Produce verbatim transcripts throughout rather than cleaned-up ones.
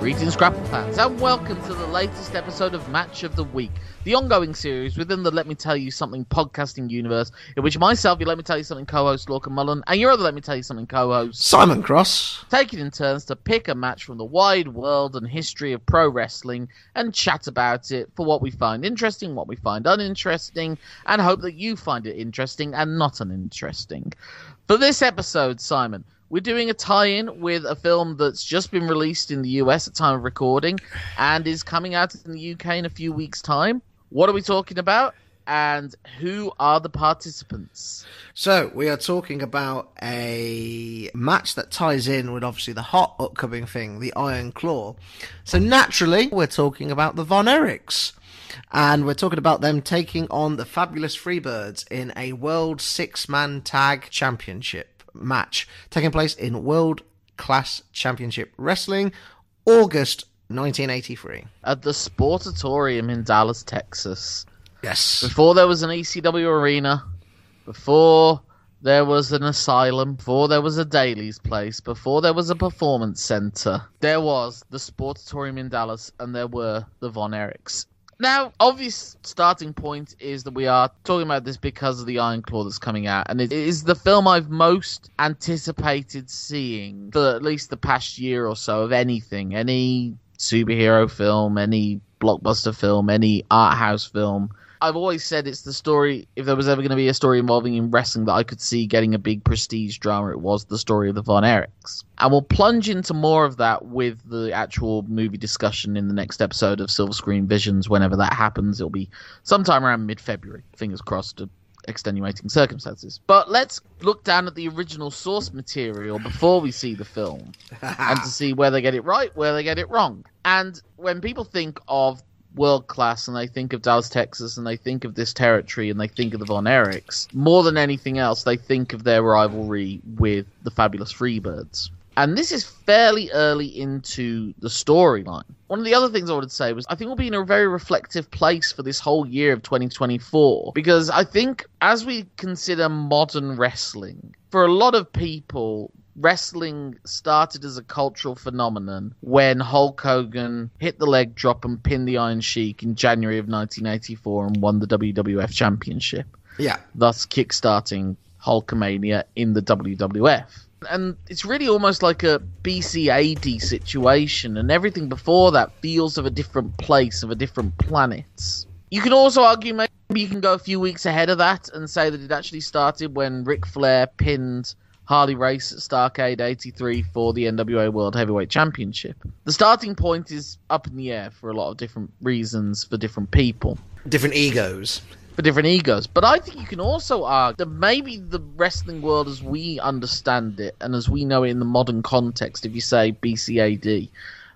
Greetings, Grapple fans, and welcome to the latest episode of Match of the Week, the ongoing series within the Let Me Tell You Something podcasting universe, in which myself, your Let Me Tell You Something co-host, Lorcan Mullen, and your other Let Me Tell You Something co-host, Simon Cross, take it in turns to pick a match from the wide world and history of pro wrestling and chat about it for what we find interesting, what we find uninteresting, and hope that you find it interesting and not uninteresting. For this episode, Simon, we're doing a tie-in with a film that's just been released in the U S at time of recording and is coming out in the U K in a few weeks' time. What are we talking about, and who are the participants? So we are talking about a match that ties in with obviously the hot upcoming thing, the Iron Claw. So naturally, we're talking about the Von Erichs. And we're talking about them taking on the Fabulous Freebirds in a World Six-Man Tag Championship match taking place in World Class Championship Wrestling, August nineteen eighty-three. At the Sportatorium in Dallas, Texas. Yes. Before there was an E C W arena, before there was an asylum, before there was a Daly's place, before there was a performance center, there was the Sportatorium in Dallas, and there were the Von Erichs. Now, obvious starting point is that we are talking about this because of the Iron Claw that's coming out, and it is the film I've most anticipated seeing for at least the past year or so of anything, any superhero film, any blockbuster film, any art house film. I've always said it's the story, if there was ever going to be a story involving in wrestling that I could see getting a big prestige drama, it was the story of the Von Erichs. And we'll plunge into more of that with the actual movie discussion in the next episode of Silver Screen Visions. Whenever that happens, it'll be sometime around mid-February. Fingers crossed to extenuating circumstances. But let's look down at the original source material before we see the film and to see where they get it right, where they get it wrong. And when people think of World Class and they think of Dallas, Texas, and they think of this territory, and they think of the Von Erichs, more than anything else they think of their rivalry with the Fabulous Freebirds. And this is fairly early into the storyline. One of the other things I wanted to say was I think we'll be in a very reflective place for this whole year of twenty twenty-four, because I think as we consider modern wrestling, for a lot of people, wrestling started as a cultural phenomenon when Hulk Hogan hit the leg drop and pinned the Iron Sheik in January of nineteen eighty-four and won the W W F Championship. Yeah. Thus kickstarting Hulkamania in the W W F. And it's really almost like a B C A D situation, and everything before that feels of a different place, of a different planet. You can also argue maybe you can go a few weeks ahead of that and say that it actually started when Ric Flair pinned Harley Race at Starcade eighty-three for the N W A World Heavyweight Championship. The starting point is up in the air for a lot of different reasons for different people. Different egos. For different egos. But I think you can also argue that maybe the wrestling world as we understand it and as we know it in the modern context, if you say B C A D,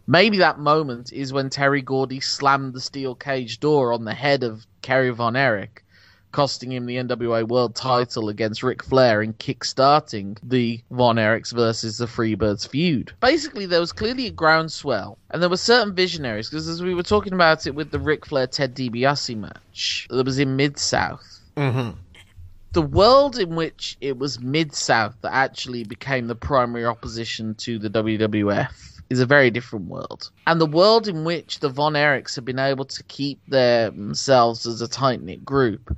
maybe that moment is when Terry Gordy slammed the steel cage door on the head of Kerry Von Erich, costing him the N W A World title against Ric Flair and kick-starting the Von Erichs versus the Freebirds feud. Basically, there was clearly a groundswell, and there were certain visionaries, because as we were talking about it with the Ric Flair-Ted DiBiase match that was in Mid-South, mm-hmm. the world in which it was Mid-South that actually became the primary opposition to the W W F is a very different world. And the world in which the Von Erichs have been able to keep themselves as a tight-knit group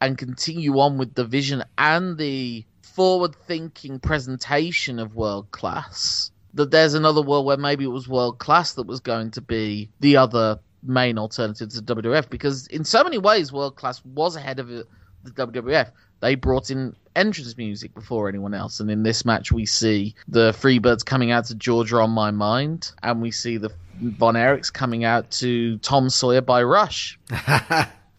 and continue on with the vision and the forward-thinking presentation of World Class, that there's another world where maybe it was World Class that was going to be the other main alternative to W W F, because in so many ways, World Class was ahead of the W W F. They brought in entrance music before anyone else, and in this match we see the Freebirds coming out to Georgia On My Mind, and we see the Von Erichs coming out to Tom Sawyer by Rush.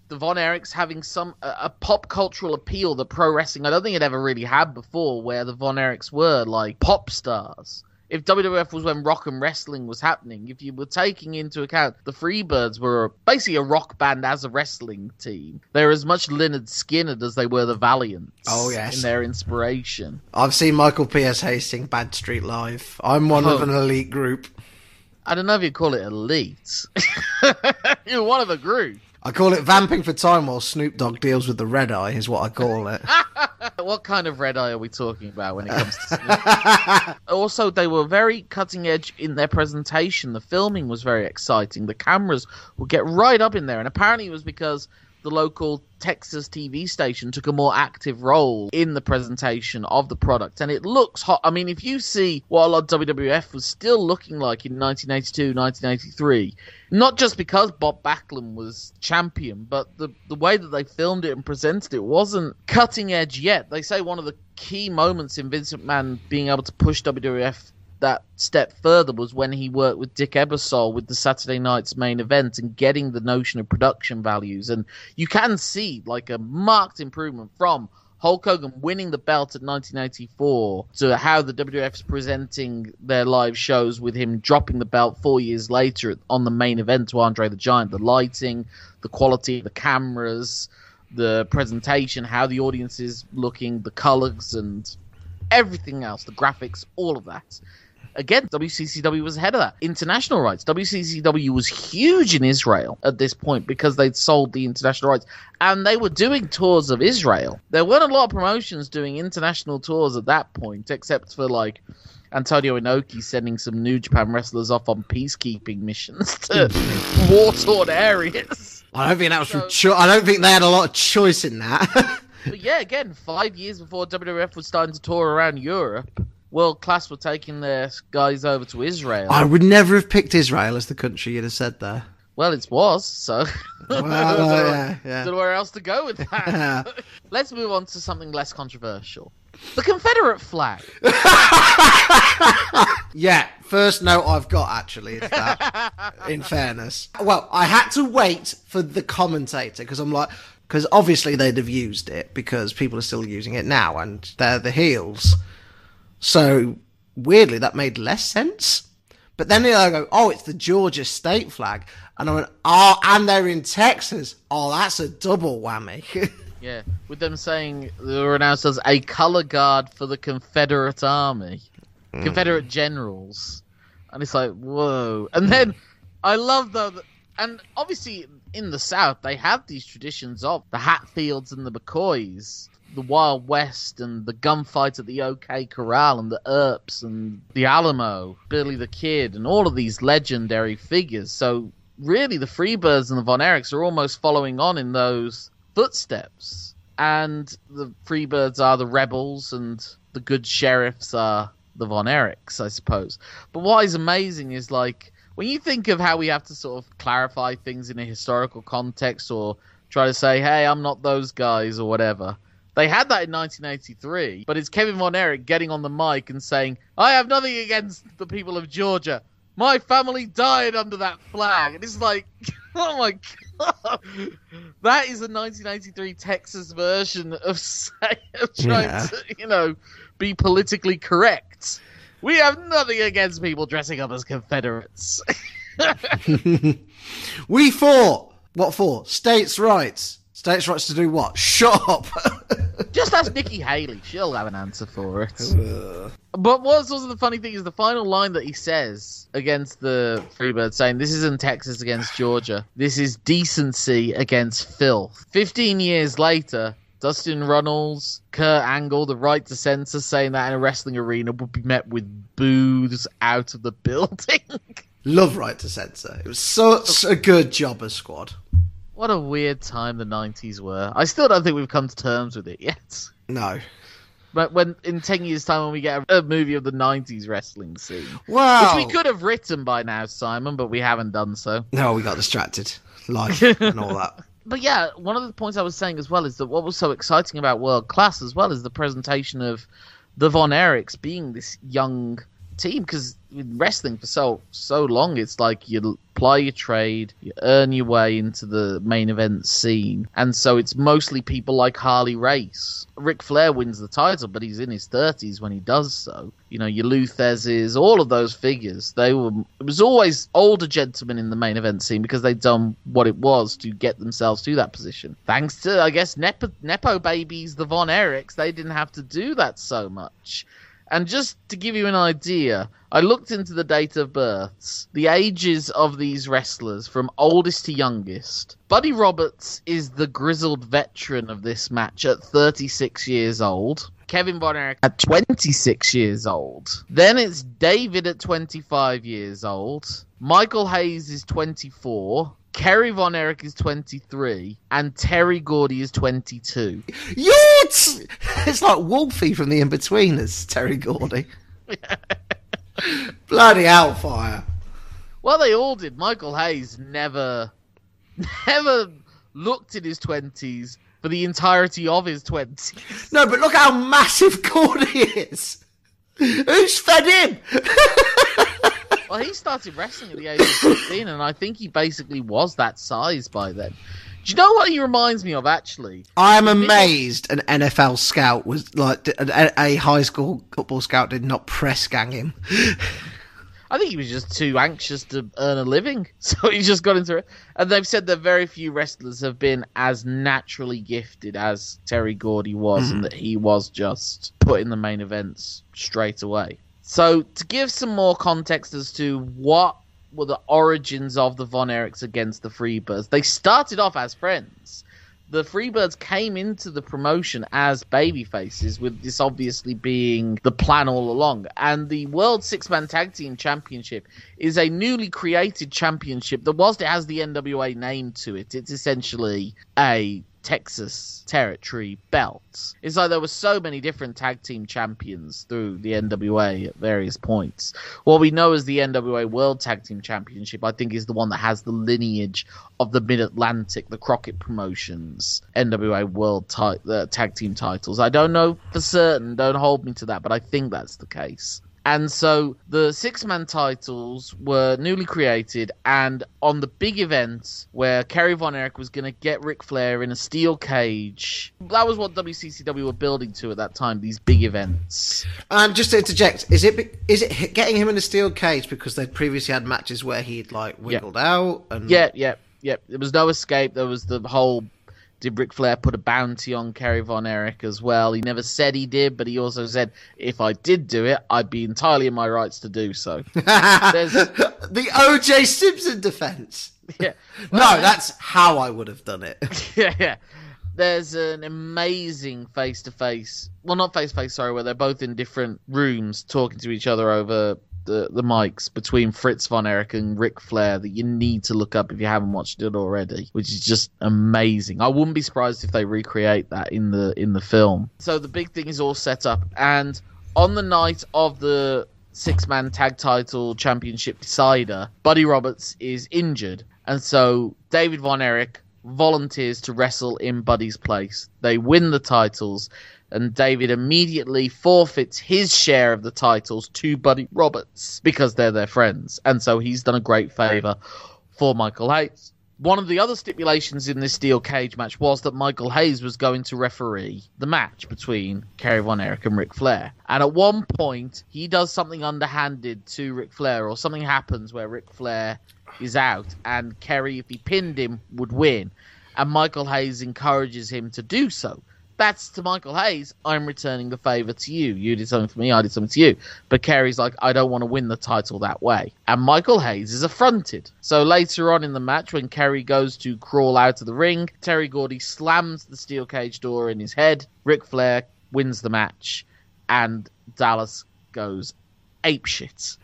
The Von Erichs having some a, a pop cultural appeal that pro wrestling I don't think it ever really had before, where the Von Erichs were like pop stars. If W W F was when rock and wrestling was happening, if you were taking into account the Freebirds were basically a rock band as a wrestling team, they were as much Lynyrd Skynyrd as they were the Valiants. Oh, yes. In their inspiration. I've seen Michael P S Hayes sing Bad Street Live. I'm one oh. of an elite group. I don't know if you call it elite. You're one of a group. I call it vamping for time while Snoop Dogg deals with the red eye, is what I call it. What kind of red eye are we talking about when it comes to Snoop? Also, they were very cutting edge in their presentation. The filming was very exciting. The cameras would get right up in there. And apparently it was because the local Texas T V station took a more active role in the presentation of the product. And it looks hot. I mean, if you see what a lot of W W F was still looking like in nineteen eighty-two, nineteen eighty-three, not just because Bob Backlund was champion, but the, the way that they filmed it and presented it wasn't cutting edge yet. They say one of the key moments in Vince McMahon being able to push W W F that step further was when he worked with Dick Ebersol with the Saturday Night's Main Event and getting the notion of production values. And you can see like a marked improvement from Hulk Hogan winning the belt at nineteen eighty-four to how the W W F's presenting their live shows with him dropping the belt four years later on the main event to Andre the Giant. The lighting, the quality of the cameras, the presentation, how the audience is looking, the colors and everything else, the graphics, all of that. Again, W C C W was ahead of that. International rights. W C C W was huge in Israel at this point because they'd sold the international rights. And they were doing tours of Israel. There weren't a lot of promotions doing international tours at that point, except for, like, Antonio Inoki sending some New Japan wrestlers off on peacekeeping missions to war-torn areas. I don't think that was so, from cho- I don't think they had a lot of choice in that. But yeah, again, five years before W W F was starting to tour around Europe, World Class were taking their guys over to Israel. I would never have picked Israel as the country you'd have said there. Well, it was, so well, I don't know, yeah, yeah. Don't know where else to go with that. Yeah. Let's move on to something less controversial. The Confederate flag. Yeah, first note I've got, actually, is that, in fairness. Well, I had to wait for the commentator, because I'm like... Because obviously they'd have used it, because people are still using it now, and they're the heels. So, weirdly, that made less sense. But then they go, oh, it's the Georgia state flag. And I went, oh, and they're in Texas. Oh, that's a double whammy. Yeah, with them saying, they were announced as a color guard for the Confederate Army. Mm. Confederate generals. And it's like, whoa. And then, I love the... And obviously... In the South, they have these traditions of the Hatfields and the McCoys, the Wild West and the gunfight at the OK Corral and the Earps and the Alamo, Billy the Kid and all of these legendary figures. So really the Freebirds and the Von Erichs are almost following on in those footsteps. And the Freebirds are the rebels and the good sheriffs are the Von Erichs, I suppose. But what is amazing is like... When you think of how we have to sort of clarify things in a historical context or try to say, hey, I'm not those guys or whatever. They had that in nineteen eighty-three, but it's Kevin Von Erich getting on the mic and saying, I have nothing against the people of Georgia. My family died under that flag. And it's like, oh my God. That is a nineteen eighty-three Texas version of, say, of trying yeah. to, you know, be politically correct. We have nothing against people dressing up as Confederates. We fought. What for? States' rights. States' rights to do what? Shut up. Just ask Nikki Haley. She'll have an answer for it. Uh. But what's also the funny thing is the final line that he says against the Freebirds, saying, this isn't Texas against Georgia. This is decency against filth. Fifteen years later... Dustin Runnels, Kurt Angle, the Right to Censor, saying that in a wrestling arena would be met with boos out of the building. Love Right to Censor. It was such a good job as squad. What a weird time the nineties were. I still don't think we've come to terms with it yet. No. But when in ten years' time when we get a, a movie of the nineties wrestling scene. Wow. Which we could have written by now, Simon, but we haven't done so. No, we got distracted. Life and all that. But yeah, one of the points I was saying as well is that what was so exciting about World Class as well is the presentation of the Von Erichs being this young team. Because in wrestling for so so long, it's like you apply your trade, you earn your way into the main event scene. And so it's mostly people like Harley Race. Ric Flair wins the title, but he's in his thirties when he does so. You know, your Luthers, all of those figures, they were. It was always older gentlemen in the main event scene because they'd done what it was to get themselves to that position. Thanks to, I guess, Nepo, Nepo babies, the Von Erichs, they didn't have to do that so much. And just to give you an idea, I looked into the date of births, the ages of these wrestlers from oldest to youngest. Buddy Roberts is the grizzled veteran of this match at thirty-six years old. Kevin Von Erich at twenty-six years old. Then it's David at twenty-five years old. Michael Hayes is twenty-four. Kerry Von Erich is twenty-three. And Terry Gordy is twenty-two. You're t- it's like Wolfie from The Inbetweeners, Terry Gordy. Bloody hellfire. Well, they all did. Michael Hayes never, never looked in his twenties for the entirety of his twenties. No, but look how massive Gordy is. Who's fed him? Well, he started wrestling at the age of fifteen, and I think he basically was that size by then. Do you know what he reminds me of, actually? I am amazed an N F L scout was like a, a high school football scout did not press gang him. I think he was just too anxious to earn a living, so he just got into it. And they've said that very few wrestlers have been as naturally gifted as Terry Gordy was, mm-hmm. and that he was just put in the main events straight away. So to give some more context as to what were the origins of the Von Erichs against the Freebirds, they started off as friends. The Freebirds came into the promotion as babyfaces, with this obviously being the plan all along. And the World Six-Man Tag Team Championship is a newly created championship that, whilst it has the N W A name to it, it's essentially a Texas territory belt. It's like there were so many different tag team champions through the N W A at various points. What we know as the N W A World Tag Team Championship, I think, is the one that has the lineage of the Mid-Atlantic, the Crockett Promotions, N W A World ti- uh, Tag Team titles. I don't know for certain, don't hold me to that, but I think that's the case. And so the six-man titles were newly created, and on the big event where Kerry Von Erich was going to get Ric Flair in a steel cage, that was what W C C W were building to at that time, these big events. And um, just to interject, is it is it getting him in a steel cage because they'd previously had matches where he'd, like, wiggled yep. out? And... Yeah, yeah, yeah. There was no escape. There was the whole... Did Ric Flair put a bounty on Kerry Von Erich as well? He never said he did, but he also said, if I did do it, I'd be entirely in my rights to do so. The O J Simpson defense. Yeah. Well, no, that's how I would have done it. Yeah, yeah. There's an amazing face-to-face, well, not face-to-face, sorry, where they're both in different rooms talking to each other over the, the mics between Fritz Von Erich and Ric Flair that you need to look up if you haven't watched it already, which is just amazing. I wouldn't be surprised if they recreate that in the in the film. So the big thing is all set up, and on the night of the six-man tag title championship decider, Buddy Roberts is injured, and so David Von Erich volunteers to wrestle in Buddy's place. They win the titles, and David immediately forfeits his share of the titles to Buddy Roberts because they're their friends. And so he's done a great favour for Michael Hayes. One of the other stipulations in this steel cage match was that Michael Hayes was going to referee the match between Kerry Von Erich and Ric Flair. And at one point, he does something underhanded to Ric Flair, or something happens where Ric Flair is out, and Kerry, if he pinned him, would win. And Michael Hayes encourages him to do so. That's to Michael Hayes, I'm returning the favour to you. You did something for me, I did something to you. But Kerry's like, I don't want to win the title that way. And Michael Hayes is affronted. So later on in the match, when Kerry goes to crawl out of the ring, Terry Gordy slams the steel cage door in his head. Ric Flair wins the match. And Dallas goes apeshit.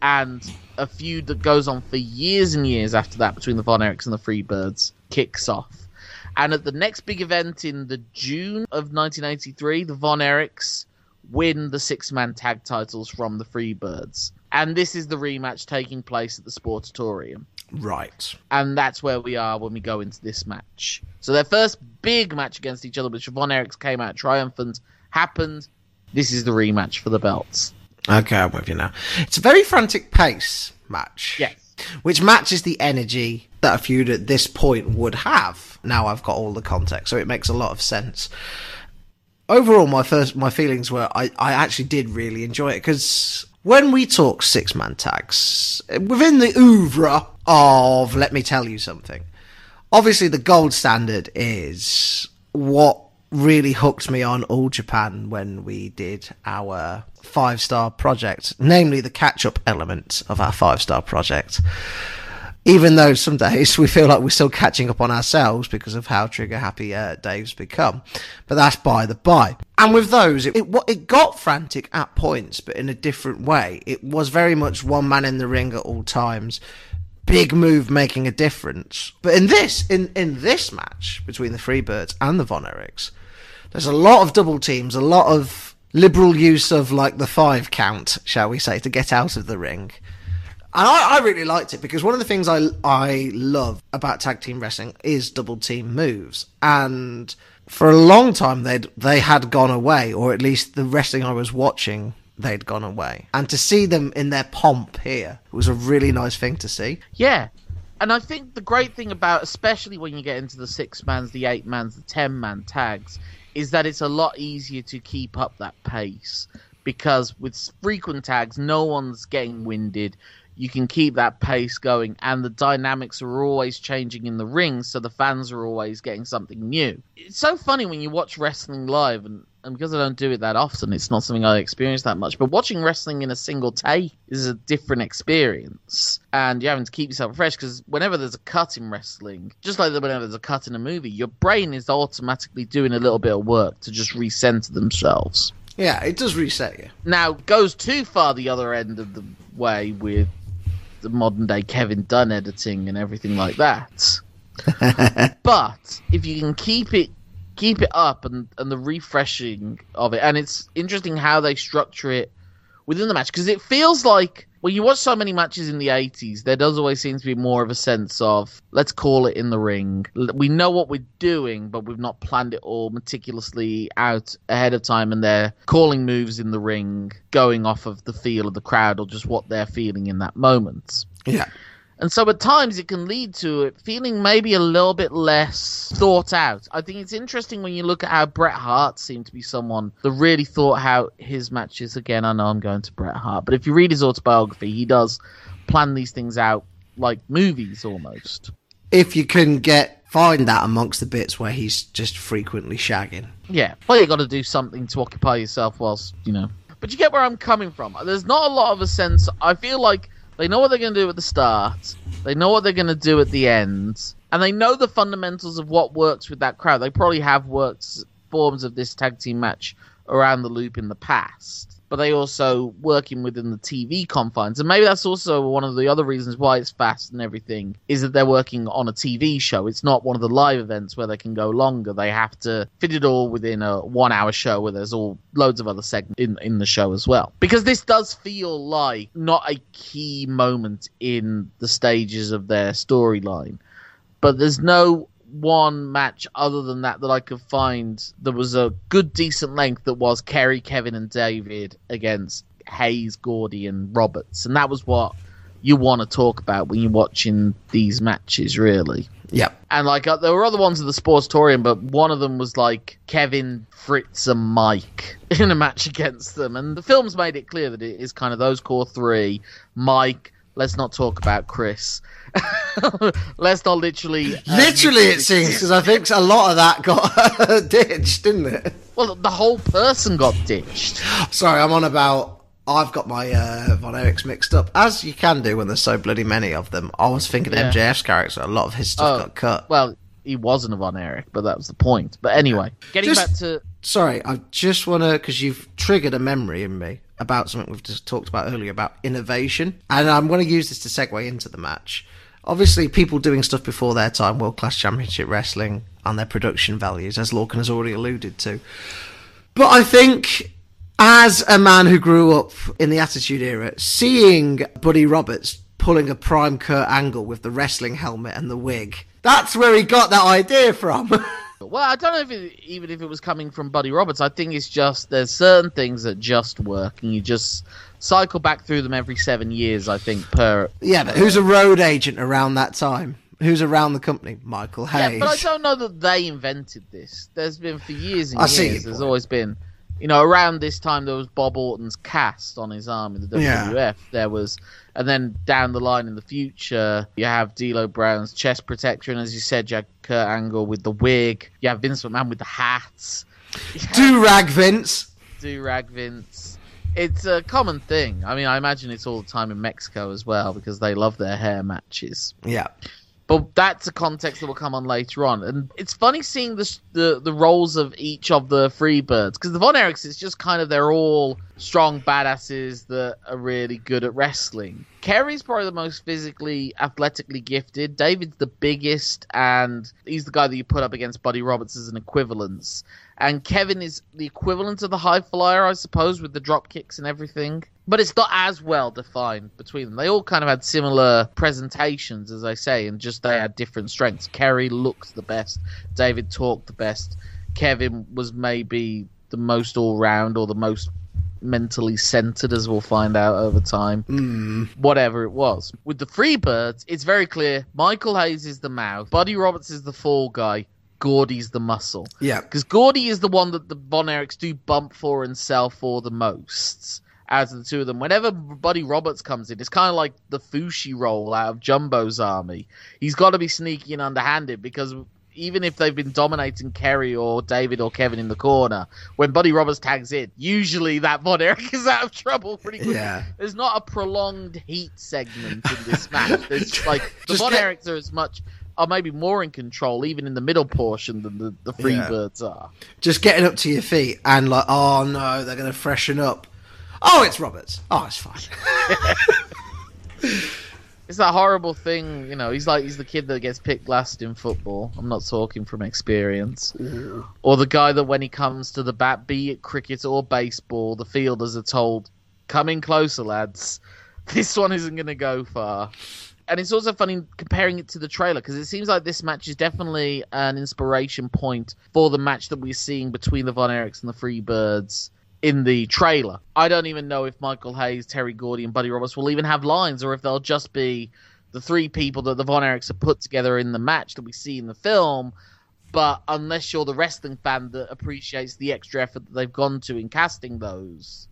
And a feud that goes on for years and years after that between the Von Erichs and the Freebirds kicks off. And at the next big event in the June of nineteen eighty-three, the Von Erichs win the six-man tag titles from the Freebirds. And this is the rematch taking place at the Sportatorium. Right. And that's where we are when we go into this match. So their first big match against each other, which Von Erichs came out triumphant, happened. This is the rematch for the belts. Okay, I'm with you now. It's a very frantic pace match. Yes. Which matches the energy that a feud at this point would have. Now I've got all the context, so it makes a lot of sense. Overall, my first my feelings were I, I actually did really enjoy it, because when we talk six-man tags, within the oeuvre of Let Me Tell You Something, obviously the gold standard is what really hooked me on All Japan when we did our five-star project, namely the catch-up element of our five-star project. Even though some days we feel like we're still catching up on ourselves because of how trigger-happy uh, Dave's become. But that's by the by. And with those, it, it, it got frantic at points, but in a different way. It was very much one man in the ring at all times. Big move making a difference. But in this, in, in this match between the Freebirds and the Von Erichs, there's a lot of double teams, a lot of liberal use of like the five count, shall we say, to get out of the ring. And I, I really liked it because one of the things I, I love about tag team wrestling is double team moves. And for a long time, they'd, they had gone away, or at least the wrestling I was watching, they'd gone away. And to see them in their pomp here was a really nice thing to see. Yeah. And I think the great thing about, especially when you get into the six-mans, the eight-mans, the ten-man tags, is that it's a lot easier to keep up that pace. Because with frequent tags, no one's getting winded. You can keep that pace going, and the dynamics are always changing in the ring, so the fans are always getting something new. It's so funny when you watch wrestling live, and, and because I don't do it that often, it's not something I experience that much, but watching wrestling in a single take is a different experience, and you're having to keep yourself fresh, because whenever there's a cut in wrestling, just like whenever there's a cut in a movie, your brain is automatically doing a little bit of work to just recenter themselves. Yeah, it does reset you. Now, goes too far the other end of the way with the modern day Kevin Dunn editing and everything like that. But if you can keep it keep it up and, and the refreshing of it, and it's interesting how they structure it within the match, because it feels like when you watch so many matches in the eighties, there does always seem to be more of a sense of, let's call it in the ring. We know what we're doing, but we've not planned it all meticulously out ahead of time, and they're calling moves in the ring, going off of the feel of the crowd or just what they're feeling in that moment. Yeah. And so at times it can lead to it feeling maybe a little bit less thought out. I think it's interesting when you look at how Bret Hart seemed to be someone that really thought how his matches. Again, I know I'm going to Bret Hart, but if you read his autobiography, he does plan these things out like movies almost. If you can get find that amongst the bits where he's just frequently shagging. Yeah, well, you got to do something to occupy yourself whilst, you know. But you get where I'm coming from. There's not a lot of a sense. I feel like they know what they're going to do at the start. They know what they're going to do at the end. And they know the fundamentals of what works with that crowd. They probably have worked forms of this tag team match around the loop in the past. But they also working within the T V confines. And maybe that's also one of the other reasons why it's fast and everything, is that they're working on a T V show. It's not one of the live events where they can go longer. They have to fit it all within a one-hour show where there's all loads of other segments in, in the show as well. Because this does feel like not a key moment in the stages of their storyline. But there's no one match other than that that I could find that was a good decent length that was Kerry, Kevin and David against Hayes, Gordy and Roberts, and that was what you want to talk about when you're watching these matches, really. Yep. And like uh, there were other ones at the Sportatorium, but one of them was like Kevin, Fritz and Mike in a match against them, and the film's made it clear that it is kind of those core three. Mike, let's not talk about Chris. Let's not literally... Um, literally, it seems, because I think a lot of that got ditched, didn't it? Well, the whole person got ditched. Sorry, I'm on about... I've got my uh, Von Erichs mixed up, as you can do when there's so bloody many of them. I was thinking yeah. M J F's character, a lot of his stuff oh, got cut. Well, he wasn't a Von Erich, but that was the point. But anyway, getting just, back to... Sorry, I just want to... Because you've triggered a memory in me about something we've just talked about earlier, about innovation. And I'm going to use this to segue into the match. Obviously, people doing stuff before their time, World Class Championship Wrestling, and their production values, as Lorcan has already alluded to. But I think, as a man who grew up in the Attitude Era, seeing Buddy Roberts pulling a prime Kurt Angle with the wrestling helmet and the wig, that's where he got that idea from. Well, I don't know if it, even if it was coming from Buddy Roberts. I think it's just there's certain things that just work, and you just cycle back through them every seven years, I think, per... Yeah, but who's a road agent around that time? Who's around the company? Michael Hayes. Yeah, but I don't know that they invented this. There's been for years and I years, there's point. always been You know, around this time there was Bob Orton's cast on his arm in the W W F. Yeah. There was, and then down the line in the future, you have D'Lo Brown's chest protector, and as you said, you have Kurt Angle with the wig. You have Vince McMahon with the hats. Do rag Vince. Do rag Vince. It's a common thing. I mean, I imagine it's all the time in Mexico as well, because they love their hair matches. Yeah. But that's a context that will come on later on. And it's funny seeing the the, the roles of each of the Freebirds. Because the Von Erichs, it's just kind of they're all strong badasses that are really good at wrestling. Kerry's probably the most physically, athletically gifted. David's the biggest, and he's the guy that you put up against Buddy Roberts as an equivalence. And Kevin is the equivalent of the high flyer, I suppose, with the drop kicks and everything. But it's not as well defined between them. They all kind of had similar presentations, as I say, and just they had different strengths. Kerry looked the best. David talked the best. Kevin was maybe the most all-round or the most mentally centered, as we'll find out over time. Mm. Whatever it was. With the Freebirds, it's very clear. Michael Hayes is the mouth. Buddy Roberts is the fall guy. Gordy's the muscle. Yeah. Because Gordy is the one that the Von Erichs do bump for and sell for the most. Out of the two of them, whenever Buddy Roberts comes in, it's kind of like the Fushi role out of Jumbo's Army. He's got to be sneaky and underhanded, because even if they've been dominating Kerry or David or Kevin in the corner, when Buddy Roberts tags in, usually that Von Erich is out of trouble pretty quickly. Yeah. There's not a prolonged heat segment in this match. There's just like the just Von get... Erichs are as much, are maybe more in control, even in the middle portion, than the, the Freebirds yeah. are. Just getting up to your feet and like, oh no, they're going to freshen up. Oh, it's Roberts. Oh, it's fine. It's that horrible thing, you know, he's like, he's the kid that gets picked last in football. I'm not talking from experience. Ooh. Or the guy that when he comes to the bat, be it cricket or baseball, the fielders are told, come in closer, lads. This one isn't going to go far. And it's also funny comparing it to the trailer, because it seems like this match is definitely an inspiration point for the match that we're seeing between the Von Erichs and the Freebirds in the trailer. I don't even know if Michael Hayes, Terry Gordy, and Buddy Roberts will even have lines, or if they'll just be the three people that the Von Erichs have put together in the match that we see in the film. But unless you're the wrestling fan that appreciates the extra effort that they've gone to in casting those,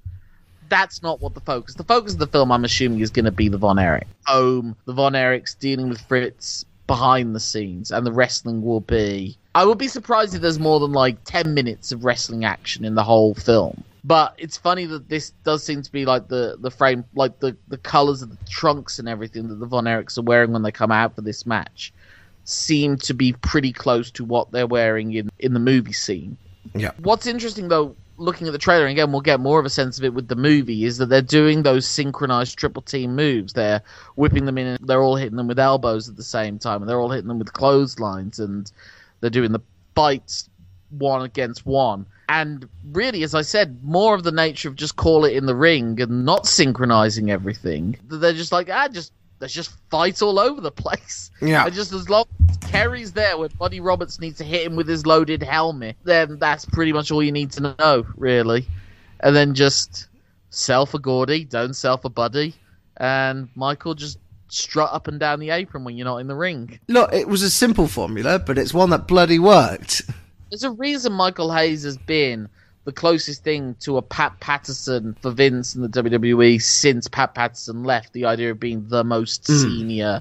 that's not what the focus. The focus of the film, I'm assuming, is going to be the Von Erich. Home, the Von Erichs dealing with Fritz behind the scenes, and the wrestling will be... I would be surprised if there's more than like ten minutes of wrestling action in the whole film. But it's funny that this does seem to be like the, the frame, like the, the colours of the trunks and everything that the Von Erichs are wearing when they come out for this match seem to be pretty close to what they're wearing in, in the movie scene. Yeah. What's interesting, though, looking at the trailer, and again, we'll get more of a sense of it with the movie, is that they're doing those synchronised triple team moves. They're whipping them in, and they're all hitting them with elbows at the same time, and they're all hitting them with clotheslines, and they're doing the bites one against one. And really, as I said, more of the nature of just call it in the ring and not synchronizing everything. They're just like, ah, just let's just fight all over the place. Yeah. And just as long as Kerry's there where Buddy Roberts needs to hit him with his loaded helmet, then that's pretty much all you need to know, really. And then just sell for Gordy, don't sell for Buddy. And Michael just strut up and down the apron when you're not in the ring. Look, it was a simple formula, but it's one that bloody worked. There's a reason Michael Hayes has been the closest thing to a Pat Patterson for Vince and the W W E since Pat Patterson left. The idea of being the most mm. senior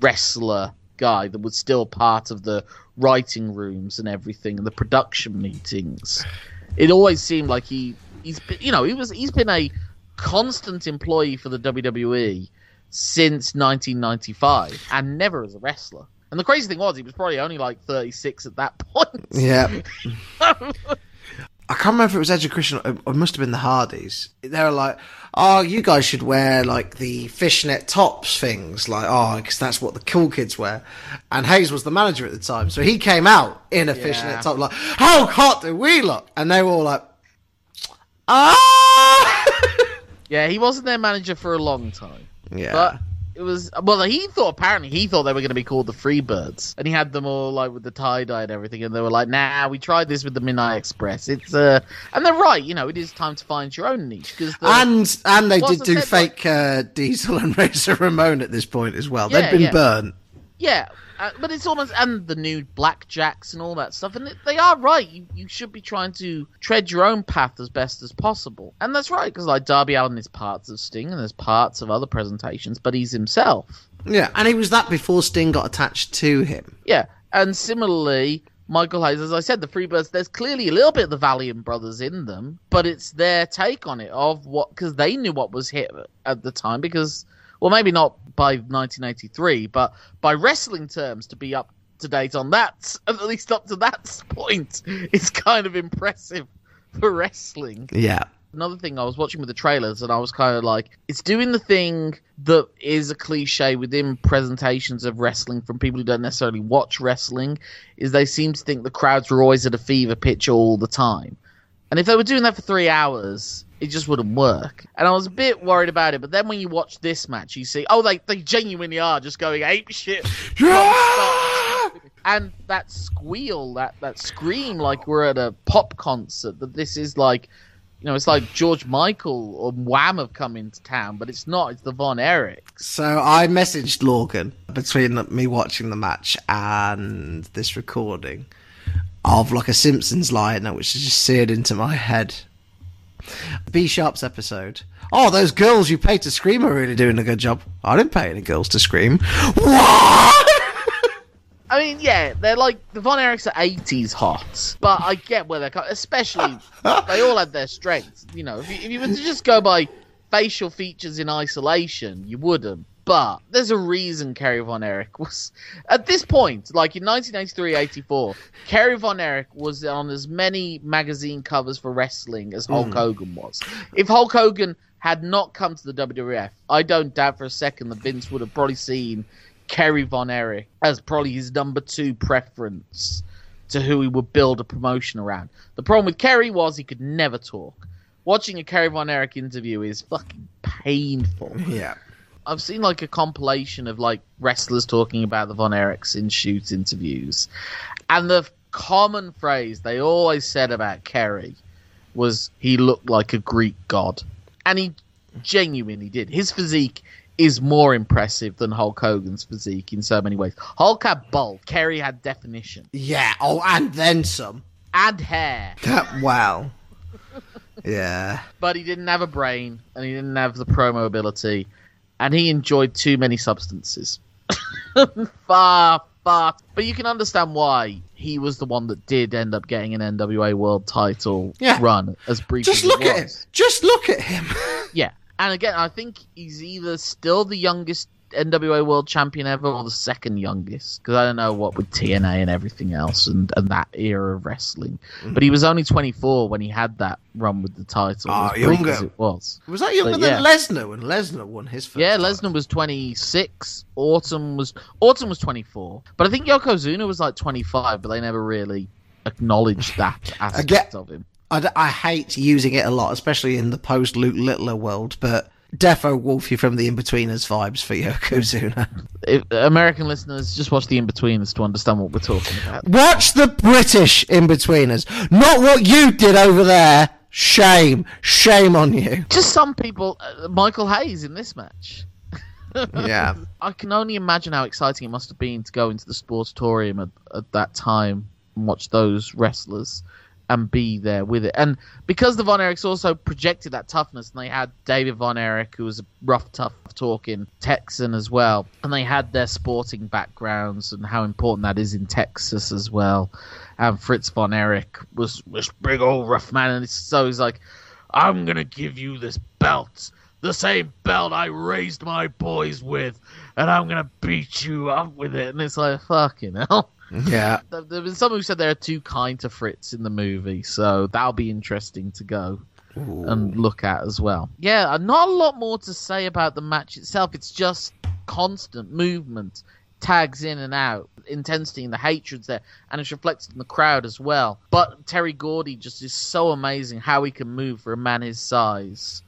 wrestler guy that was still part of the writing rooms and everything and the production meetings. It always seemed like he, he's been, you know, he was he's been a constant employee for the W W E since nineteen ninety-five and never as a wrestler. And the crazy thing was, he was probably only like thirty-six at that point. Yeah. I can't remember if it was Education or it must have been the Hardys. They were like, oh, you guys should wear like the fishnet tops things. Like, oh, because that's what the cool kids wear. And Hayes was the manager at the time. So he came out in a yeah. fishnet top like, how hot do we look? And they were all like, ah! Yeah, he wasn't their manager for a long time. Yeah. But... It was well. He thought apparently he thought they were going to be called the Freebirds, and he had them all like with the tie dye and everything. And they were like, "Nah, we tried this with the Midnight Express. It's uh," and they're right. You know, it is time to find your own niche. Because and and they did do fake like, uh, Diesel and Razor Ramon at this point as well. Yeah, They'd been yeah. burnt. Yeah, uh, but it's almost, and the new blackjacks and all that stuff, and they are right. You, you should be trying to tread your own path as best as possible. And that's right, because like Darby Allin, there's parts of Sting and there's parts of other presentations, but he's himself. Yeah, and he was that before Sting got attached to him. Yeah, and similarly, Michael Hayes, as I said, the Freebirds, there's clearly a little bit of the Valiant Brothers in them, but it's their take on it of what, because they knew what was hit at the time, because... well, maybe not by nineteen eighty-three, but by wrestling terms, to be up to date on that, at least up to that point, is kind of impressive for wrestling. Yeah. Another thing I was watching with the trailers, and I was kind of like, it's doing the thing that is a cliche within presentations of wrestling from people who don't necessarily watch wrestling, is they seem to think the crowds are always at a fever pitch all the time. And if they were doing that for three hours... it just wouldn't work. And I was a bit worried about it. But then when you watch this match, you see, oh, they, they genuinely are just going ape shit. And that squeal, that, that scream, like we're at a pop concert, that this is like, you know, it's like George Michael or Wham have come into town, but it's not. It's the Von Erichs. So I messaged Lorcan between me watching the match and this recording of like a Simpsons line, which is just seared into my head. B Sharp's episode. Oh, those girls you paid to scream are really doing a good job. I didn't pay any girls to scream. What? I mean, yeah, they're like the Von Erichs are eighties hot, but I get where they're coming. Especially, they all had their strengths. You know, if you, if you were to just go by facial features in isolation, you wouldn't. But there's a reason Kerry Von Erich was... at this point, like in nineteen eighty-three eighty-four, Kerry Von Erich was on as many magazine covers for wrestling as Hulk mm. Hogan was. If Hulk Hogan had not come to the W W F, I don't doubt for a second that Vince would have probably seen Kerry Von Erich as probably his number two preference to who he would build a promotion around. The problem with Kerry was he could never talk. Watching a Kerry Von Erich interview is fucking painful. Yeah. I've seen like a compilation of like wrestlers talking about the Von Erichs in shoot interviews, and the common phrase they always said about Kerry was he looked like a Greek god, and he genuinely did. His physique is more impressive than Hulk Hogan's physique in so many ways. Hulk had bulk, Kerry had definition. Yeah, oh, and then some. And hair. Wow. Yeah. But he didn't have a brain, and he didn't have the promo ability. And he enjoyed too many substances. far, far. But you can understand why he was the one that did end up getting an N W A world title yeah. run as brief Just as look at him. Just look at him. Yeah. And again, I think he's either still the youngest N W A world champion ever or the second youngest. Because I don't know what with T N A and everything else and, and that era of wrestling. Mm-hmm. But he was only twenty-four when he had that run with the title. Oh, younger. As it was. was that younger but, than yeah. Lesnar when Lesnar won his first yeah Lesnar title. Was twenty-six. Autumn was Autumn was twenty-four, but I think Yokozuna was like twenty-five, but they never really acknowledged that aspect get, of him. I, d- I hate using it a lot, especially in the post Luke Littler world, but defo Wolfie from the Inbetweeners vibes for Yokozuna. If American listeners, just watch the Inbetweeners to understand what we're talking about. Watch the British Inbetweeners, not what you did over there. Shame, shame on you. Just some people, uh, Michael Hayes in this match. Yeah, I can only imagine how exciting it must have been to go into the Sportatorium at, at that time and watch those wrestlers and be there with it. And because the Von Erichs also projected that toughness, and they had David Von Erich, who was a rough, tough talking Texan as well, and they had their sporting backgrounds and how important that is in Texas as well. And Fritz Von Erich was this big old rough man, and so he's like, I'm going to give you this belt, the same belt I raised my boys with, and I'm going to beat you up with it. And it's like, fucking hell. Yeah. There was someone who said there are two kinds of Fritz in the movie, so that'll be interesting to go Ooh. and look at as well. Yeah, not a lot more to say about the match itself. It's just constant movement, tags in and out, intensity and the hatred's there, and it's reflected in the crowd as well. But Terry Gordy just is so amazing how he can move for a man his size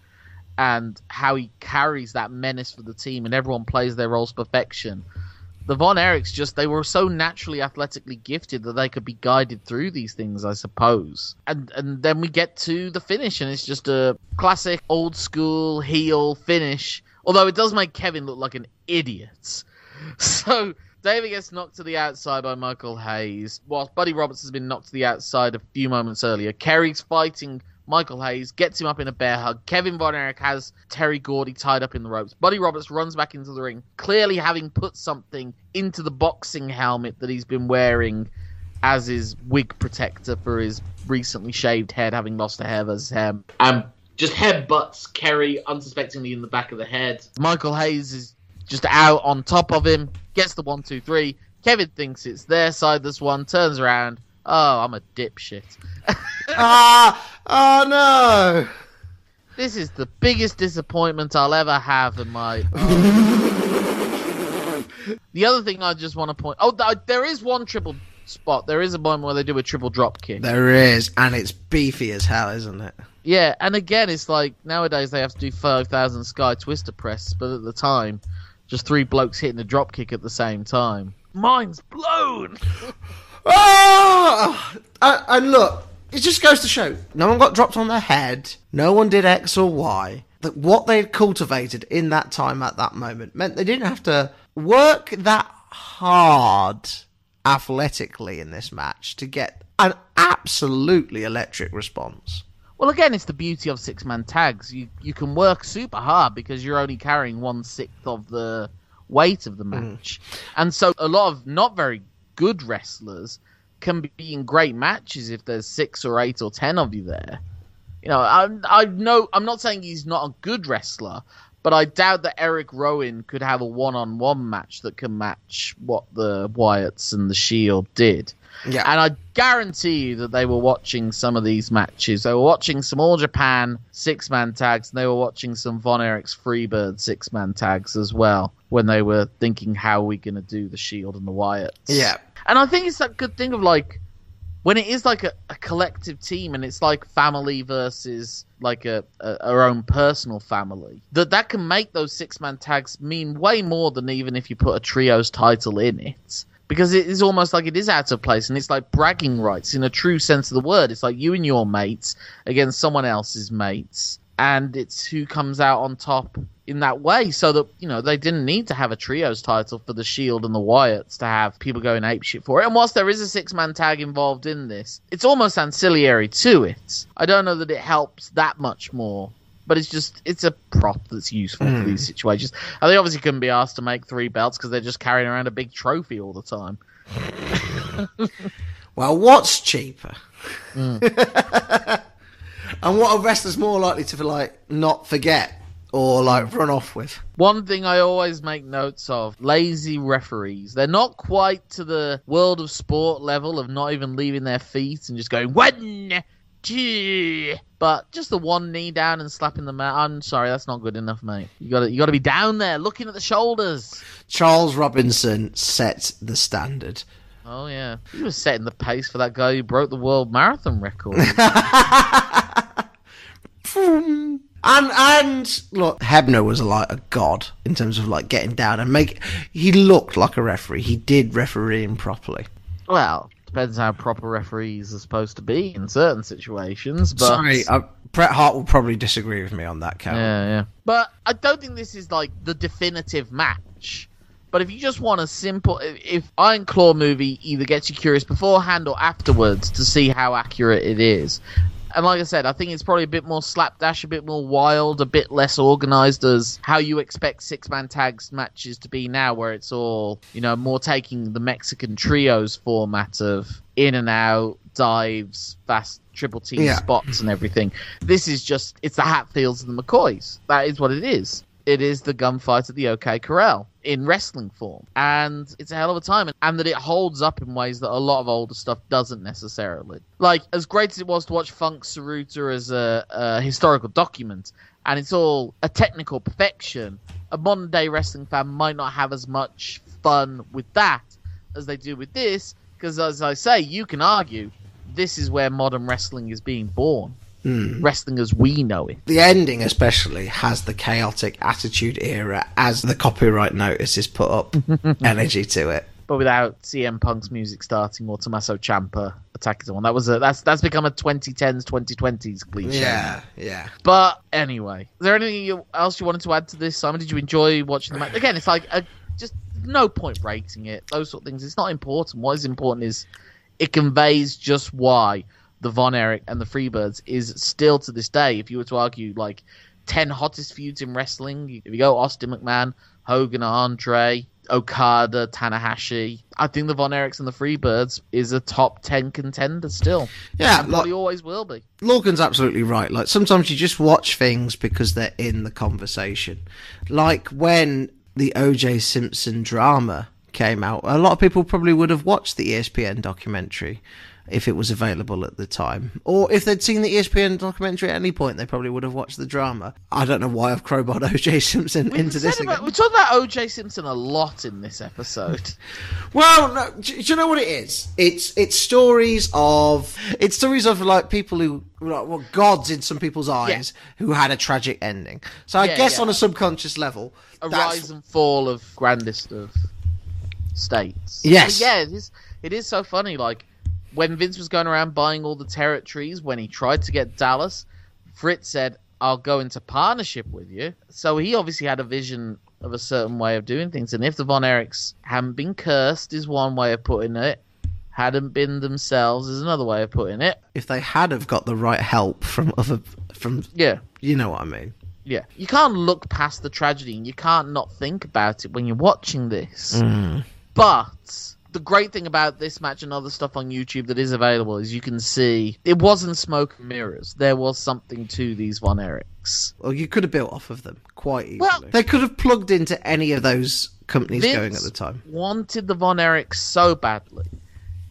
and how he carries that menace for the team, and everyone plays their roles to perfection. The Von Erichs just, they were so naturally athletically gifted that they could be guided through these things, I suppose. And and then we get to the finish, and it's just a classic old school heel finish. Although it does make Kevin look like an idiot. So David gets knocked to the outside by Michael Hayes, whilst Buddy Roberts has been knocked to the outside a few moments earlier. Kerry's fighting Michael Hayes, gets him up in a bear hug. Kevin Von Erich has Terry Gordy tied up in the ropes. Buddy Roberts runs back into the ring, clearly having put something into the boxing helmet that he's been wearing as his wig protector for his recently shaved head, having lost a hair versus hair. Um, just headbutts Kerry unsuspectingly in the back of the head. Michael Hayes is just out on top of him, gets the one, two, three. Kevin thinks it's their side, this one, turns around. Oh, I'm a dipshit. Ah, oh no. This is the biggest disappointment I'll ever have in my... Oh. The other thing I just want to point... Oh, there is one triple spot. There is a moment where they do a triple drop kick. There is, and it's beefy as hell, isn't it? Yeah, and again, it's like, nowadays they have to do five thousand Sky Twister press, but at the time, just three blokes hitting a drop kick at the same time. Mind's blown! Oh! And look, it just goes to show, no one got dropped on their head, no one did X or Y, that what they had cultivated in that time at that moment meant they didn't have to work that hard athletically in this match to get an absolutely electric response. Well, again, it's the beauty of six-man tags. You you can work super hard because you're only carrying one-sixth of the weight of the match. Mm. And so a lot of not very good wrestlers can be in great matches if there's six or eight or ten of you there. You know, I I know I'm not saying he's not a good wrestler, but I doubt that Eric Rowan could have a one-on-one match that can match what the Wyatts and the Shield did. Yeah. And I guarantee you that they were watching some of these matches. They were watching some All Japan six-man tags, and they were watching some Von Erichs Freebird six-man tags as well when they were thinking, how are we going to do the Shield and the Wyatts? Yeah. And I think it's that good thing of, like, when it is like a, a collective team and it's like family versus like a, a our own personal family, that that can make those six-man tags mean way more than even if you put a trios title in it. Because it is almost like it is out of place, and it's like bragging rights in a true sense of the word. It's like you and your mates against someone else's mates, and it's who comes out on top in that way. So that, you know, they didn't need to have a trios title for the Shield and the Wyatts to have people going apeshit for it. And whilst there is a six-man tag involved in this, it's almost ancillary to it. I don't know that it helps that much more. But it's just, it's a prop that's useful mm. for these situations. And they obviously couldn't be asked to make three belts because they're just carrying around a big trophy all the time. Well, what's cheaper? Mm. And what a wrestler's more likely to, like, not forget or, like, run off with. One thing I always make notes of, lazy referees. They're not quite to the world of sport level of not even leaving their feet and just going, one... But just the one knee down and slapping the mat. I'm sorry, that's not good enough, mate. You got to, you got to be down there, looking at the shoulders. Charles Robinson set the standard. Oh yeah, he was setting the pace for that guy who broke the world marathon record. and and look, Hebner was like a god in terms of like getting down and make. He looked like a referee. He did referee him properly. Well. Depends how proper referees are supposed to be in certain situations. But... Sorry, uh, Bret Hart will probably disagree with me on that, Kevin. Yeah, yeah. But I don't think this is, like, the definitive match. But if you just want a simple... If Iron Claw movie either gets you curious beforehand or afterwards to see how accurate it is. And like I said, I think it's probably a bit more slapdash, a bit more wild, a bit less organised as how you expect six-man tags matches to be now, where it's all, you know, more taking the Mexican trios format of in and out, dives, fast triple team yeah. spots and everything. This is just, it's the Hatfields and the McCoys. That is what it is. It is the gunfight at the OK Corral in wrestling form. And it's a hell of a time. And that it holds up in ways that a lot of older stuff doesn't necessarily. Like, as great as it was to watch Funk Saruta as a, a historical document, and it's all a technical perfection, a modern-day wrestling fan might not have as much fun with that as they do with this. Because, as I say, you can argue this is where modern wrestling is being born. Mm. Wrestling as we know it. The ending especially has the chaotic attitude era as the copyright notice is put up energy to it. But without C M Punk's music starting or Tommaso Ciampa attacking someone. That was a, that's that's become a twenty tens, twenty twenties cliche. Yeah, yeah. But anyway, is there anything else you wanted to add to this, Simon? Did you enjoy watching the match? Again, it's like a, just no point rating it, those sort of things. It's not important. What is important is it conveys just why the Von Erich and the Freebirds is still to this day, if you were to argue like ten hottest feuds in wrestling, if you go Austin McMahon, Hogan, Andre, Okada, Tanahashi, I think the Von Erichs and the Freebirds is a top ten contender still. Yeah, and probably like, always will be. Lorcan's absolutely right. Like sometimes you just watch things because they're in the conversation. Like when the O J Simpson drama came out, a lot of people probably would have watched the E S P N documentary if it was available at the time. Or if they'd seen the E S P N documentary at any point, they probably would have watched the drama. I don't know why I've crowbarred O J Simpson we into this about, again. We talked about O J Simpson a lot in this episode. Well, no, do, do you know what it is? It's it's stories of... It's stories of, like, people who... Like, well, gods in some people's eyes yeah. who had a tragic ending. So I yeah, guess yeah. on a subconscious level... A rise and fall of grandest of states. Yes. So, yeah, it is, it is so funny, like... When Vince was going around buying all the territories, when he tried to get Dallas, Fritz said, I'll go into partnership with you. So he obviously had a vision of a certain way of doing things. And if the Von Erichs hadn't been cursed is one way of putting it, hadn't been themselves is another way of putting it. If they had have got the right help from other... from yeah. You know what I mean. Yeah. You can't look past the tragedy and you can't not think about it when you're watching this. Mm. But... The great thing about this match and other stuff on YouTube that is available is you can see it wasn't smoke and mirrors. There was something to these Von Erichs. Well, you could have built off of them quite easily. Well, they could have plugged into any of those companies Vince going at the time. Wanted the Von Erichs so badly.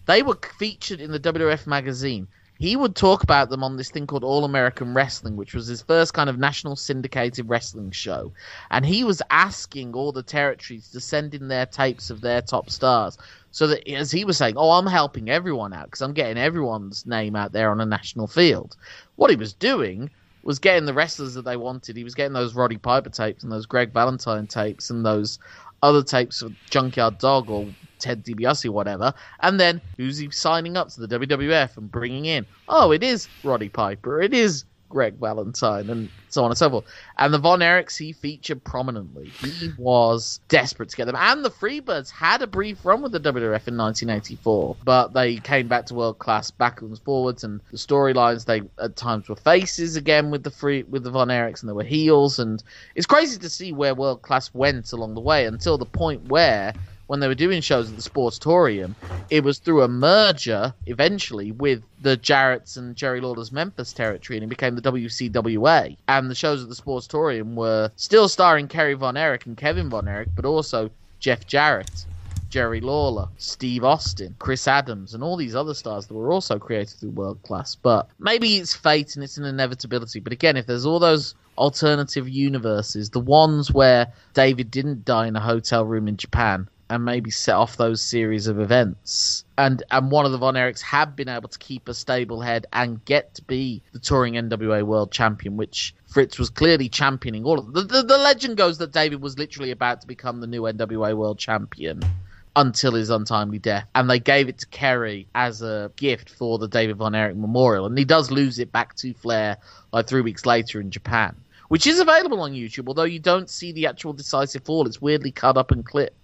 They were featured in the W W F magazine. He would talk about them on this thing called All American Wrestling, which was his first kind of national syndicated wrestling show. And he was asking all the territories to send in their tapes of their top stars. So that, as he was saying, oh, I'm helping everyone out because I'm getting everyone's name out there on a national field. What he was doing was getting the wrestlers that they wanted. He was getting those Roddy Piper tapes and those Greg Valentine tapes and those other tapes of Junkyard Dog or Ted DiBiase, whatever, and then who's he signing up to the W W F and bringing in? Oh, it is Roddy Piper, it is Greg Valentine, and so on and so forth. And the Von Erichs, he featured prominently. He was desperate to get them. And the Freebirds had a brief run with the W W F in nineteen eighty-four, but they came back to World Class backwards and forwards, and the storylines, they at times were faces again with the free with the Von Erichs, and they were heels, and it's crazy to see where World Class went along the way until the point where when they were doing shows at the Sportatorium, it was through a merger, eventually, with the Jarretts and Jerry Lawler's Memphis territory, and it became the W C W A. And the shows at the Sportatorium were still starring Kerry Von Erich and Kevin Von Erich, but also Jeff Jarrett, Jerry Lawler, Steve Austin, Chris Adams, and all these other stars that were also created through World Class. But maybe it's fate and it's an inevitability. But again, if there's all those alternative universes, the ones where David didn't die in a hotel room in Japan... and maybe set off those series of events. And and one of the Von Erichs have been able to keep a stable head and get to be the touring N W A world champion, which Fritz was clearly championing. All of the, the, the legend goes that David was literally about to become the new N W A world champion until his untimely death. And they gave it to Kerry as a gift for the David Von Erich Memorial. And he does lose it back to Flair like three weeks later in Japan, which is available on YouTube, although you don't see the actual decisive fall. It's weirdly cut up and clipped.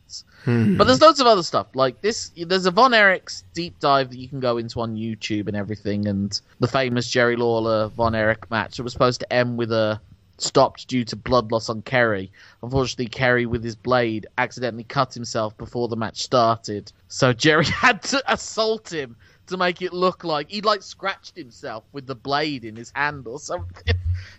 Hmm. But there's loads of other stuff like this. There's a Von Erichs deep dive that you can go into on YouTube and everything, and the famous Jerry Lawler Von Erich match that was supposed to end with a stopped due to blood loss on Kerry. Unfortunately, Kerry with his blade accidentally cut himself before the match started, so Jerry had to assault him to make it look like he like scratched himself with the blade in his hand or something.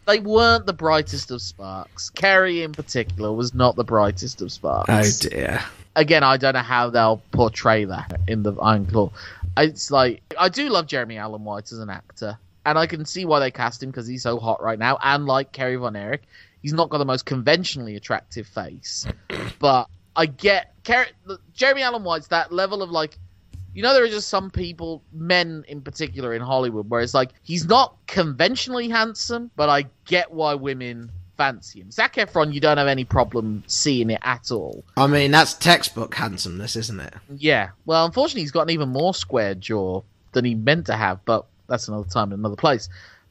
They weren't the brightest of sparks. Kerry in particular was not the brightest of sparks. Oh dear. Again, I don't know how they'll portray that in the Iron Claw. It's like, I do love Jeremy Allen White as an actor, and I can see why they cast him because he's so hot right now. And like Kerry Von Erich, he's not got the most conventionally attractive face, but I get Kerry, Jeremy Allen White's that level of like, you know, there are just some people, men in particular in Hollywood, where it's like, he's not conventionally handsome, but I get why women fancy him. Zac Efron, you don't have any problem seeing it at all. I mean, that's textbook handsomeness, isn't it? Yeah. Well, unfortunately, he's got an even more square jaw than he meant to have, but that's another time and another place.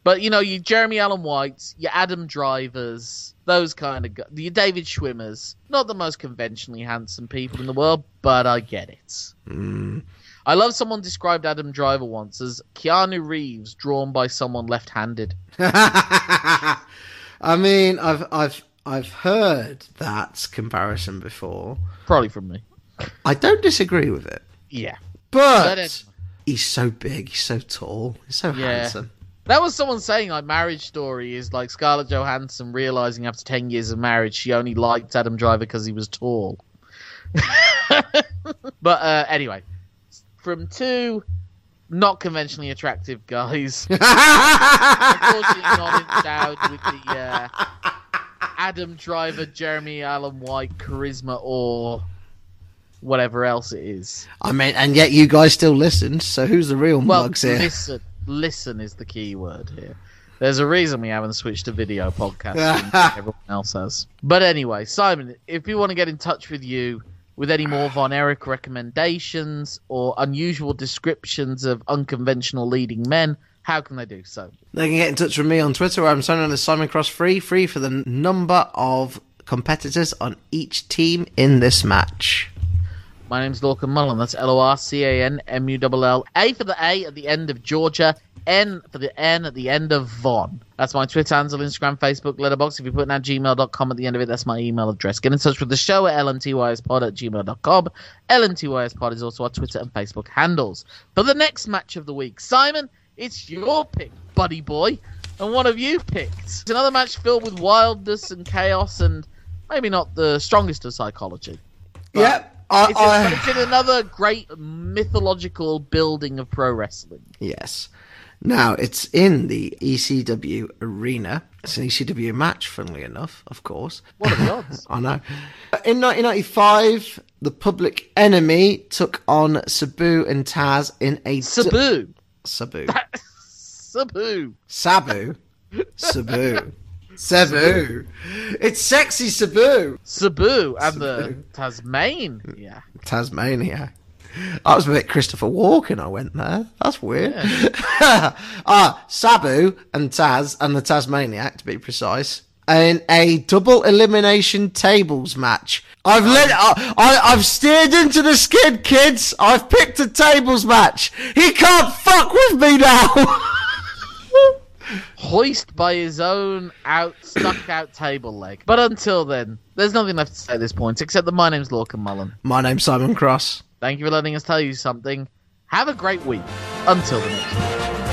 But, you know, you Jeremy Allen Whites, your Adam Drivers, those kind of guys, your David Schwimmers, not the most conventionally handsome people in the world, but I get it. Mm. I love someone described Adam Driver once as Keanu Reeves drawn by someone left-handed. I mean, I've I've I've heard that comparison before. Probably from me. I don't disagree with it. Yeah. But, but it... he's so big, he's so tall, he's so yeah. handsome. That was someone saying, like, Marriage Story is like Scarlett Johansson realizing after ten years of marriage she only liked Adam Driver because he was tall. But uh, anyway, from two not conventionally attractive guys, unfortunately not endowed with the uh, Adam Driver, Jeremy Allen White charisma or whatever else it is. I mean, and yet you guys still listened, so who's the real well, mugs here? Listen. Listen is the key word here. There's a reason we haven't switched to video podcasting. Everyone else has. But anyway, Simon, if you want to get in touch with you with any more Von Erich recommendations or unusual descriptions of unconventional leading men, how can they do so? They can get in touch with me on Twitter, where I'm so known as Simon Cross Free, free for the number of competitors on each team in this match. My name's Lorcan Mullen. That's L O R C A N M U L L A for the A at the end of Georgia, N for the N at the end of Von. That's my Twitter handle, Instagram, Facebook, Letterboxd. If you put in at gmail dot com at the end of it, that's my email address. Get in touch with the show at L M T Y S pod at gmail dot com. L M T Y S pod is also our Twitter and Facebook handles. For the next match of the week, Simon, it's your pick, buddy boy. And what have you picked? It's another match filled with wildness and chaos and maybe not the strongest of psychology. Yep. I, it's, in, I, but it's in another great mythological building of pro wrestling. Yes. Now, it's in the E C W arena. It's an E C W match, funnily enough, of course. What are the odds? I know. In nineteen ninety-five, the Public Enemy took on Sabu and Taz in a... Sabu? Du- Sabu. Sabu. Sabu. Sabu. Sabu. It's sexy Sabu. Sabu and Sabu. The Tasmanian. Yeah. Tasmania. I was a bit Christopher Walken, I went there. That's weird. Yeah. ah, Sabu and Taz and the Tasmaniac, to be precise, in a double elimination tables match. I've led, I, I, I've steered into the skid, kids. I've picked a tables match. He can't fuck with me now. Hoist by his own out, stuck out table leg. But until then, there's nothing left to say at this point, except that my name's Lorcan Mullen. My name's Simon Cross. Thank you for letting us tell you something. Have a great week. Until the next time.